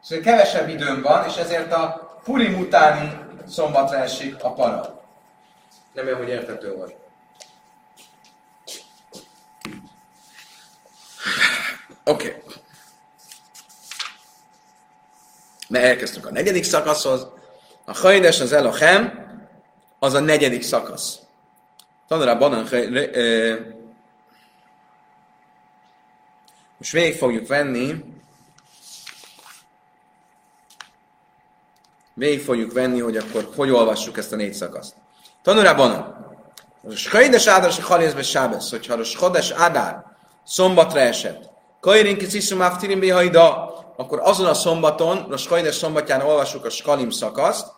szóval kevesebb időm van, és ezért a Purim utáni szombatra esik a Parah. Nem olyan, hogy érthető volt. Oké. Mert elkezdtünk a negyedik szakaszhoz. A Chodesh az Elochem, az a negyedik szakasz. Tanulában most végig fogjuk venni, hogy akkor hogy olvassuk ezt a négy szakaszt. Tanulában a Chodesh Adar se Chalézbe Sábesz, hogyha a Chodesh Adar szombatra esett, Kairin kisziszum Maftírim Béhaida, akkor azon a szombaton, a Chodesh szombatján olvassuk a Shkalim szakaszt,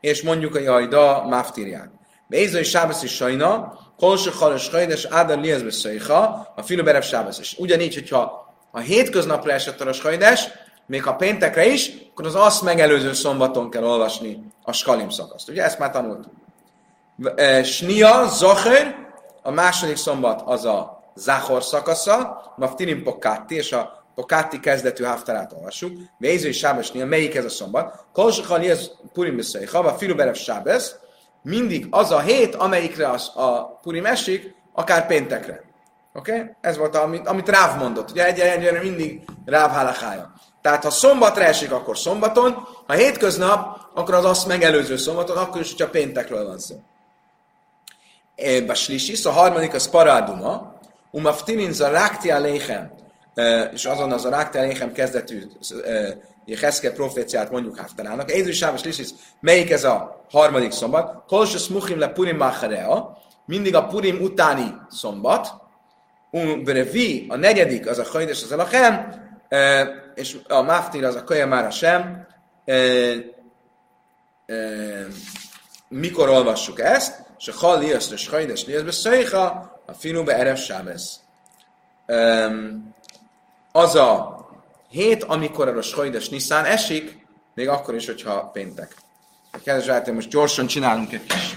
és mondjuk a Jajda Maftirját. Beizai Sábesz és Sajna, Kolsokha, Rosh Adar Liezbe Szaiha, a Filuberev Sábesz. És ugyanígy, hogyha a hétköznapra esett a Rosh Chodesh, még ha péntekre is, akkor az azt megelőző szombaton kell olvasni a Shkalim szakaszt. Ugye ezt már tanultuk. Snia, Zachor, a második szombat az a Zachor szakasza, Maftirim Pokáti, és a Pokáti kezdetű Haftarát olvassuk. Véző és Sábesnél, melyik ez a szombat? Kolsokali ez Purim Bösszeiha, vagy Filuberev Sábesz, mindig az a hét, amelyikre a Purim esik, akár péntekre. Oké? Okay? Ez volt, amit Ráv mondott. Ugye egyre mindig Ráv halakhája. Tehát ha szombatra esik, akkor szombaton, ha hétköznap, akkor az azt megelőző szombaton, akkor is, hogyha péntekről van szó. Baslisis, a harmadik az Paráduma, Umaftirin Zaráktia Léhem, és azon az a Ráktel Éhem kezdetű Jeheszke proféciát mondjuk Haftarának. Éző Sábes Lissis, melyik ez a harmadik szombat? Kolsos Muchim le Purim Macharea, mindig a Purim utáni szombat. Brevi, a negyedik, az a Chodesh az Elochem, és a Maftír az a Kajamára sem. Mikor olvassuk ezt? És a Chal Liaszre, Chodesh Liaszbe Szaiha, a Finube Erev Sábesz. Az a hét, amikor a Rosh Chodesh Niszán esik, még akkor is, hogyha péntek. Kedves barátaim, most gyorsan csinálunk egy kis.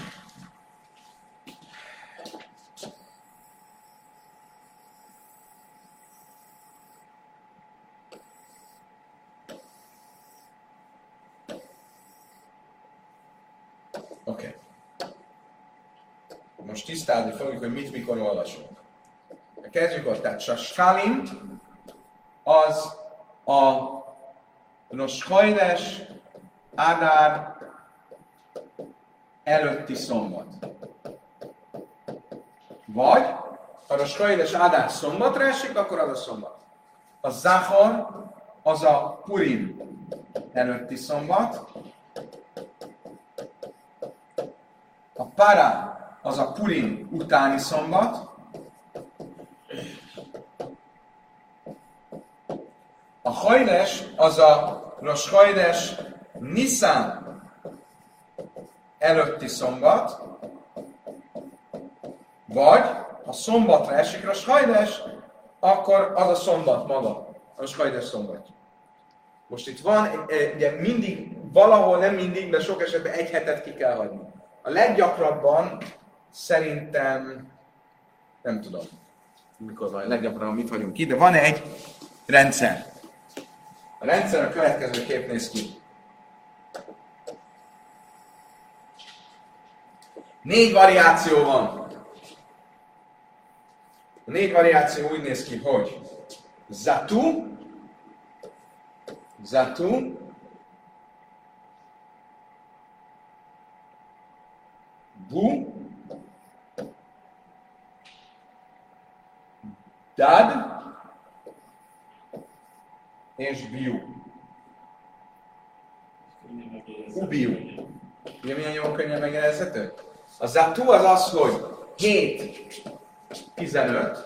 Oké. Most tisztázni fogjuk, hogy mit, mikor olvasunk. Kezdjük ott, tehát a Shkalim az a Rosh Chodesh Adar előtti szombat. Vagy ha Rosh Chodesh Adar szombatra esik, akkor az a szombat. A Zachor az a Purim előtti szombat. A Parah az a Purim utáni szombat. A Chodesh az a Rosh Chodesh Niszán előtti szombat, vagy ha szombatra esik Rosh Chodesh, akkor az a szombat maga, Rosh Chodesh szombat. Most itt van, ugye mindig, valahol nem mindig, de sok esetben egy hetet ki kell hagyni. A leggyakrabban szerintem, nem tudom, mikor van, leggyakrabban mit hagyunk ki, de van egy rendszer. A rendszer a következő kép néz ki. 4 variáció van. A 4 variáció úgy néz ki, hogy Zatu, Bu, Dad, és Biu. Ubiu. Ugye milyen jól könnyen megjelezhető? A Zatu az az, hogy 7-15.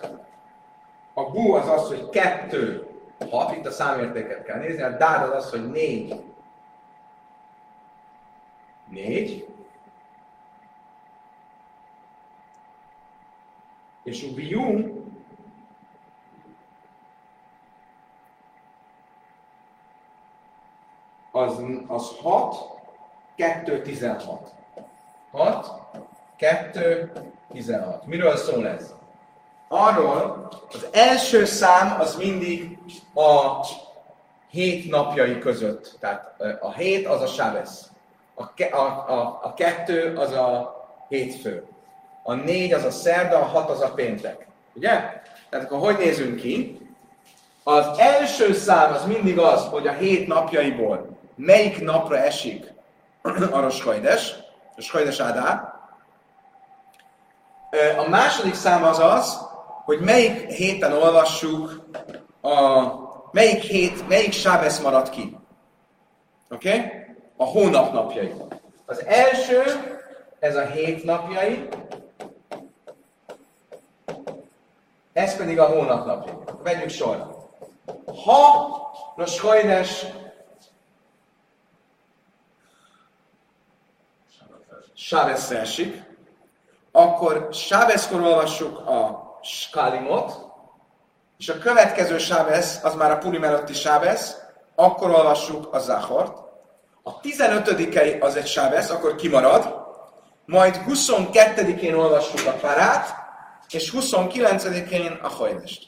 A Bu az az, hogy 2-6. Itt a számértéket kell nézni. A Dád az az, hogy 4. És Ubiu az 6-2-16. 6-2-16. Miről szól ez? Arról, az első szám az mindig a 7 napjai között. Tehát a 7 az a Sábesz. A 2 az a hétfő. A 4 az a szerda, a 6 az a péntek. Ugye? Tehát akkor hogy nézünk ki? Az első szám az mindig az, hogy a 7 napjaiból melyik napra esik a Rosh Chodesh, Rosh Chodesh Adar. A második szám az az, hogy melyik héten olvassuk, melyik Sábesz marad ki. Oké? Okay? A hónap napjai. Az első, ez a 7 napjai, ez pedig a hónap napjai. Vegyük sorra. Ha Rosh Chodesh Sábeszre esik, akkor Sábeszkor olvassuk a Shkalimot, és a következő Sábesz, az már a Purim előtti Sábesz, akkor olvassuk a Zachort. A 15-ei az egy Sábesz, akkor kimarad, majd 22-én olvassuk a Parát, és 29-én a Chodest.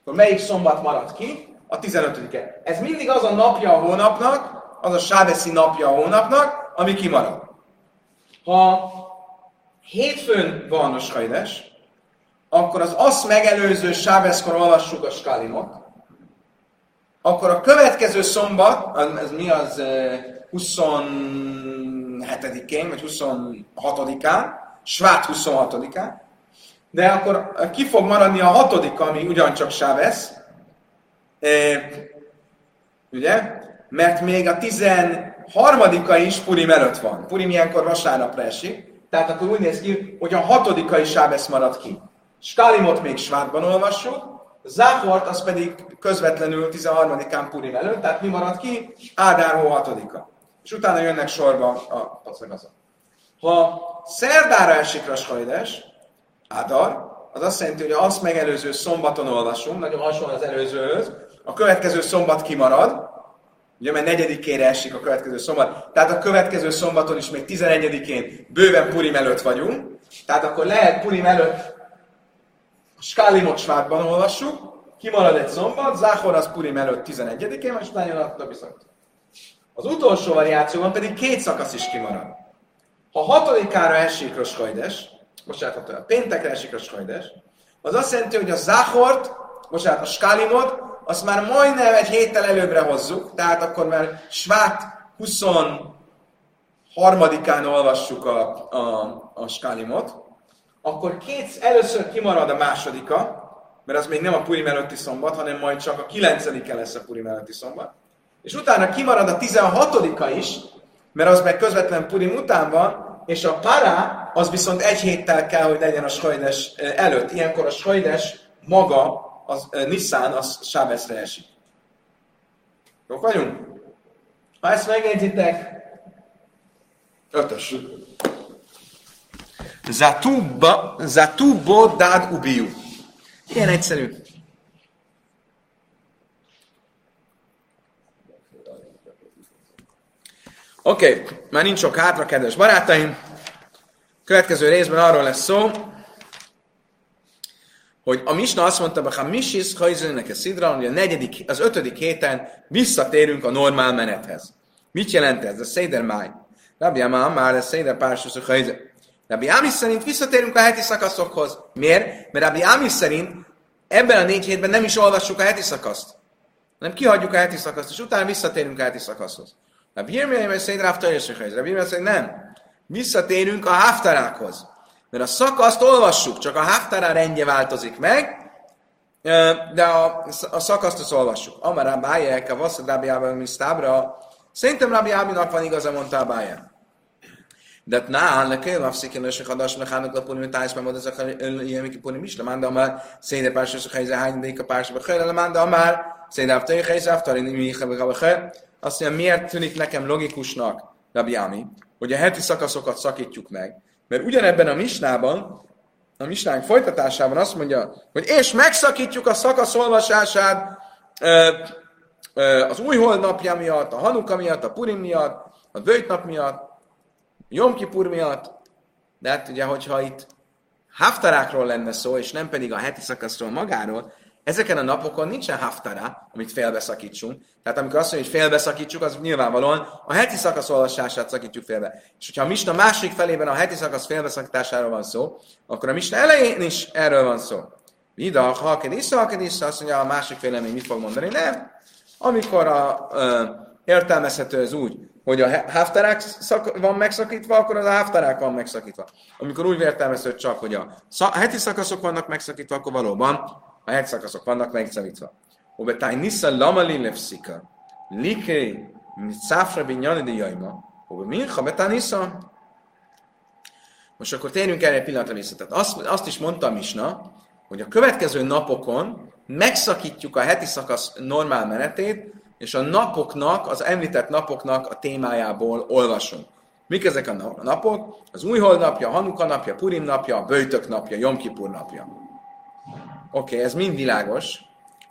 Akkor melyik szombat marad ki? A 15-e. Ez mindig az a napja a hónapnak, az a sábeszi napja a hónapnak, ami kimarad. Ha hétfőn van a Rosh Chodesh, akkor az azt megelőző sábeszkor olvassuk a Shkalimot, akkor a következő szombat, ez mi az 27-én, vagy 26-án, Svát 26-án, de akkor ki fog maradni a 6, ami ugyancsak Sábesz, ugye? Mert még a 13-a is Purim előtt van. Purim ilyenkor vasárnapra esik, tehát akkor úgy néz ki, hogy a 6 is Sábesz marad ki. Shkalimot még Svátban olvassuk, Zachort az pedig közvetlenül 13-án Purim előtt, tehát mi marad ki? Ádárhó 6-a. És utána jönnek sorba a pacagazok. Ha szerdára esik Rosh Chodesh Adar, az azt jelenti, hogy azt megelőző szombaton olvasunk, nagyon hasonló az előzőhöz, a következő szombat kimarad, ugye mert 4-ére esik a következő szombat, tehát a következő szombaton is még 11-én bőven Purim előtt vagyunk, tehát akkor lehet Purim előtt a Shkalimot Svátban olvassuk, kimarad egy szombat, Zachor az Purim előtt 11-én, és utána jön a többi szombat. Az utolsó variációban pedig 2 szakasz is kimarad. ha hatodikára esik Rosh Chodesh, péntekre esik Rosh Chodesh, az azt jelenti, hogy a Zachort, a Shkalimot, azt már majdnem egy héttel előbbre hozzuk, tehát akkor már Svát 23-án olvassuk a Shkalimot, akkor először kimarad a másodika, mert az még nem a Purim előtti szombat, hanem majd csak a 9-en lesz a Purim előtti szombat, és utána kimarad a 16-a is, mert az meg közvetlen Purim után van, és a Parah, az viszont egy héttel kell, hogy legyen a Chodesh előtt. Ilyenkor a Chodesh maga, az Niszán, az Sábeszre esik. Jók vagyunk? Ha ezt megértitek, 5-ös. Zatúbo dád ubiú. Ilyen egyszerű. Oké, már nincs sok hátra, kedves barátaim. Következő részben arról lesz szó, hogy a Misna azt mondta, hogy ha Misis, ha izőnek a szidra, hogy az 5. héten visszatérünk a normál menethez. Mit jelent ez? A Seder Máj. Rabbi Ama már a Seder Pársus, ha iző. Rabbi Ami szerint visszatérünk a heti szakaszokhoz. Miért? Mert Rabbi Ami szerint ebben a 4 hétben nem is olvassuk a heti szakaszt, hanem kihagyjuk a heti szakaszt, és utána visszatérünk a heti szakaszhoz. Rabbi Ami szerint Haftara és ha iző. Rabbi Ami szerint nem. Visszatérünk a Haftarákhoz. Mert a szakaszt olvassuk, csak a Haftara rendje változik meg, de a szakaszt azt olvassuk. Amarán bájek, a vasszad Rabbi Abba, misztábra. Szerintem Rabbi Abba-nak van igaza, mondta a bájek. De náhán lekölyöm, afszikin, és hadas, meghánok lapulni, tájszpán, mondta, hogy ilyen, miki pulni, misle, mánda már, széde pársas, a helyző, hánydék a pársasba, hajlele, mánda már, széde aftai, helyző, aftai, mihajlele, hajlele. Azt mondja, miért tűnik nekem logikusnak, Rabbi Ami, hogy a heti szakaszokat szakítjuk meg, mert ugyanebben a misnában, a misnánk folytatásában azt mondja, hogy és megszakítjuk a szakasz olvasását az új holnapja miatt, a Hanuka miatt, a Purim miatt, a Böjtnap miatt, a Jom Kipur miatt. De hát ugye, hogyha itt haftarákról lenne szó, és nem pedig a heti szakaszról magáról, ezeken a napokon nincsen haftara, amit félbeszakítsunk. Tehát amikor azt mondjuk, hogy félbeszakítsuk, az nyilvánvalóan a heti szakasz olvasását szakítjuk félbe. És hogyha a misna másik felében a heti szakasz félbeszakításáról van szó, akkor a misna elején is erről van szó. Ide, ha kell vissza, azt mondja, a másik vélemény mit fog mondani? Nem. Amikor értelmezhető ez úgy, hogy a haftarák van megszakítva, akkor az a haftarák van megszakítva. Amikor úgy értelmezhető csak, hogy a heti szakaszok vannak megszakítva, akkor valóban a heti szakaszok vannak megszakítva. Obetáj nisza lamali lefszika, likei, cáfra binyani di jajma, obeminha betá nisza. Most akkor térjünk erre egy pillanatra vissza. Tehát azt is mondta a misna, hogy a következő napokon megszakítjuk a heti szakasz normál menetét, és a napoknak, az említett napoknak a témájából olvasunk. Mik ezek a napok? Az újhold napja, a Hanuka napja, Purim napja, a Böjtök napja, Jom Kipur napja. Oké, ez mind világos,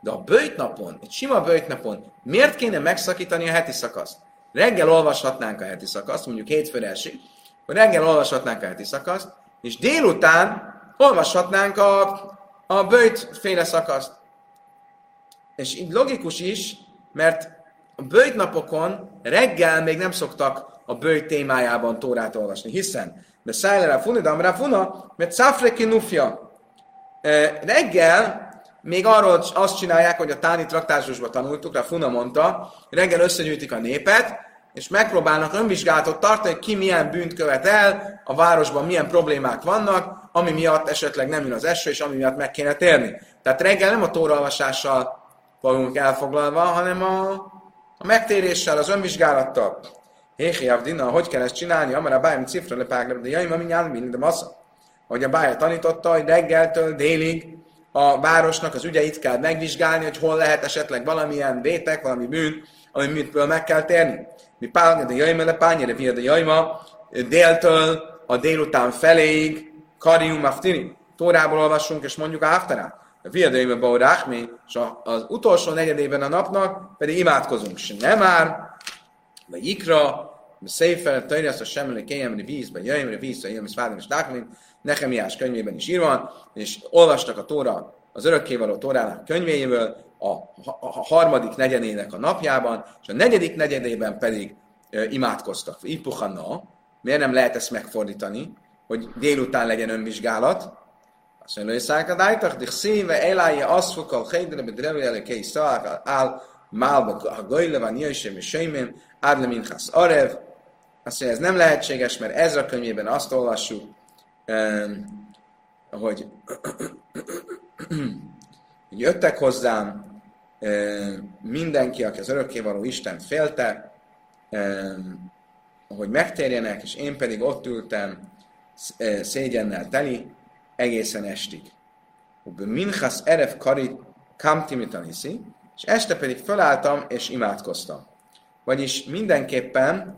de a böjtnapon, egy sima böjtnapon miért kéne megszakítani a heti szakaszt? Reggel olvashatnánk a heti szakaszt, mondjuk hétfőre esik, hogy reggel olvashatnánk a heti szakaszt, és délután olvashatnánk a böjtféle szakaszt. És így logikus is, mert a böjtnapokon reggel még nem szoktak a böjt témájában Tórát olvasni, hiszen de szájlera Funa, de amra Funa, mert száfreki nufja. Reggel még arról azt csinálják, hogy a Táni Traktátusban tanultuk, Rav Huna mondta, reggel összegyűjtik a népet, és megpróbálnak önvizsgálatot tartani, hogy ki milyen bűnt követ el, a városban milyen problémák vannak, ami miatt esetleg nem jön az eső, és ami miatt meg kéne térni. Tehát reggel nem a tóraolvasással vagyunk elfoglalva, hanem a megtéréssel, az önvizsgálattal. Héhi Avdina, hogy kell ezt csinálni? Amara bájmi cifra lepágra, de jaim, amin jár, mind a masza. Ahogy a bája tanította, hogy reggeltől délig a városnak az ügyeit kell megvizsgálni, hogy hol lehet esetleg valamilyen vétek, valami bűn, ami mitből meg kell térni. Mi pálga de jajma, le pányere via de jajma, déltől a délután feléig karium maftini. Tórából olvassunk és mondjuk a haftarát. A via de jajma baurákmi, és az utolsó negyedében a napnak pedig imádkozunk. S nem már, vagy ikra, széfer, törjász a semmeli kéjemre vízbe, jöjjemre vízbe, jöjjemre szvádim és dákmin, Nehemiás könyvében is ír van, és olvastak a Tóra, az örökkévaló Tórának könyvéből a 3. negyedének a napjában, és a 4. negyedében pedig imádkoztak. Ipuhanna, Miért nem lehet ezt megfordítani, hogy délután legyen önvizsgálat? Azt mondja, hogy szákadájtak, de szíve elájé aszfokal hejdre, bedrevő elekei szalák áll, málba a gajleván, jöjsem és sejmén, árleminhász arev. Azt mondja, ez nem lehetséges, mert Ezra könyvében azt olvassuk, hogy jöttek hozzám, mindenki, aki az örökkévaló Isten félte, hogy megtérjenek, és én pedig ott ültem szégyennel teli egészen estig. Minchas erev karit kamtimitaniszi, és este pedig fölálltam és imádkoztam. Vagyis mindenképpen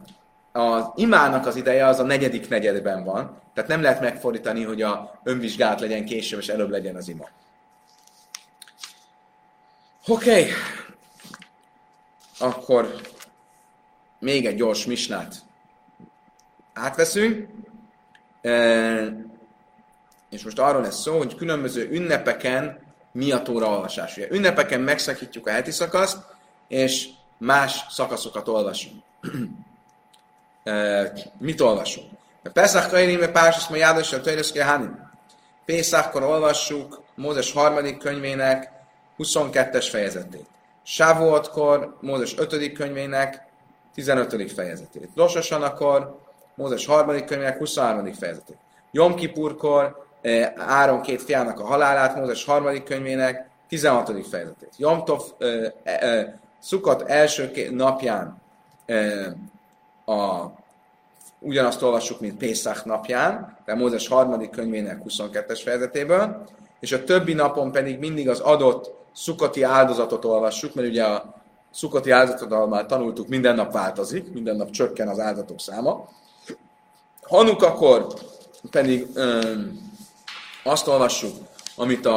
az imának az ideje az a negyedik negyedben van, tehát nem lehet megfordítani, hogy a önvizsgálat legyen később, és előbb legyen az ima. Oké, akkor még egy gyors misnát átveszünk, és most arról lesz szó, hogy különböző ünnepeken mi a Tóra olvasás. Ugye, ünnepeken megszakítjuk a heti szakaszt, és más szakaszokat olvasunk. Mit olvasunk? Pészákkor olvassuk Mózes 3. könyvének 22-es fejezetét. Sávuotkor Mózes 5. könyvének 15. fejezetét. Rosh Hashanakor Mózes 3. könyvének 23. fejezetét. Jom Kipurkor Áron két fiának a halálát, Mózes 3. könyvének 16. fejezetét. Jom Tov Sukkot első napján ugyanazt olvassuk, mint Pészach napján, de Mózes 3. könyvének 22-es fejezetéből, és a többi napon pedig mindig az adott szukkoti áldozatot olvassuk, mert ugye a szukkoti áldozatot már tanultuk, minden nap változik, minden nap csökken az áldozatok száma. Hanukakor pedig azt olvassuk, amit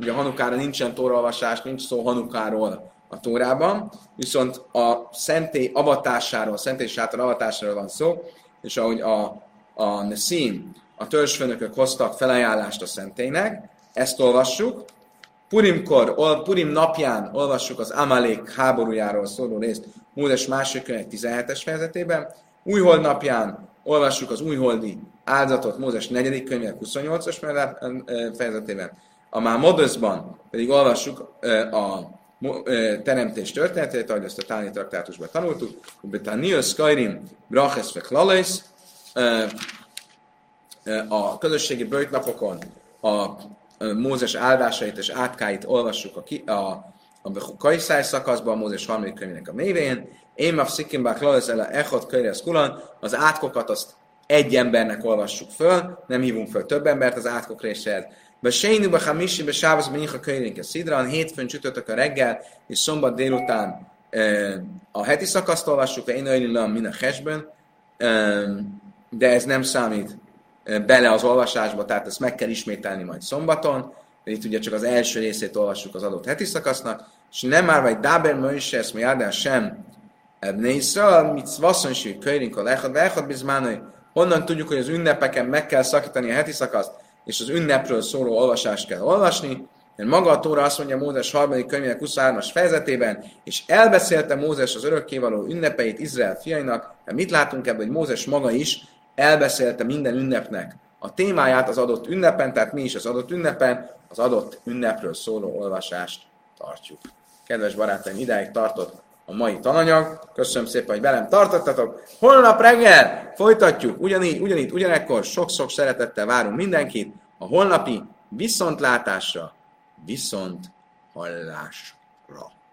ugye Hanukára nincsen tóraolvasás, nincs szó Hanukáról a Tórában, viszont a szentély avatásáról, a szentély sátor avatásáról van szó, és ahogy a Niszán, a törzsfőnökök hoztak felajánlást a szentélynek, ezt olvassuk. Purim napján olvassuk az Amalek háborújáról szóló részt Mózes 2. könyvének 17-es fejezetében, újhold napján olvassuk az újholdi áldozatot Mózes 4. könyvének 28-as fejezetében, a Mózesban pedig olvassuk a teremtés történetét, ahogy ezt a Megila Traktátusban tanultuk, a közösségi böjtnapokon a Mózes áldásait és átkáit olvassuk a Kajszáj szakaszban, a Mózes 3. könyvének a névén. Én Maftír Lajsz el a Echot Kajresz Kulan, az átkokat azt egy embernek olvassuk föl, nem hívunk föl több embert az átkok részéhez. Beseinu Hamisi Besávasz Mincha Kajrénke Szidran, hétfőn csütörtökön reggel és szombat délután a heti szakaszt olvassuk, én Ölilam Mina Hesben, de ez nem számít bele az olvasásba, tehát ezt meg kell ismételni majd szombaton. Itt ugye csak az első részét olvassuk az adott heti szakasznak. És nem már vagy Dáber Mönse, ezt mondjál sem. Ebnészről, mit vasszonység kölyrinkor lehad bizmánai. Honnan tudjuk, hogy az ünnepeken meg kell szakítani a heti szakaszt, és az ünnepről szóló olvasást kell olvasni? Mert maga a Tóra azt mondja Mózes 3. könyvének 23-as fejezetében, és elbeszélte Mózes az örökkévaló ünnepeit Izrael fiainak. Mit látunk ebből, hogy Mózes maga is elbeszélte minden ünnepnek a témáját az adott ünnepen, tehát mi is az adott ünnepen, az adott ünnepről szóló olvasást tartjuk. Kedves barátaim, idáig tartott a mai tananyag. Köszönöm szépen, hogy velem tartottatok. Holnap reggel folytatjuk, ugyanígy, ugyanekkor sok-sok szeretettel várunk mindenkit a holnapi viszontlátásra, viszont hallásra.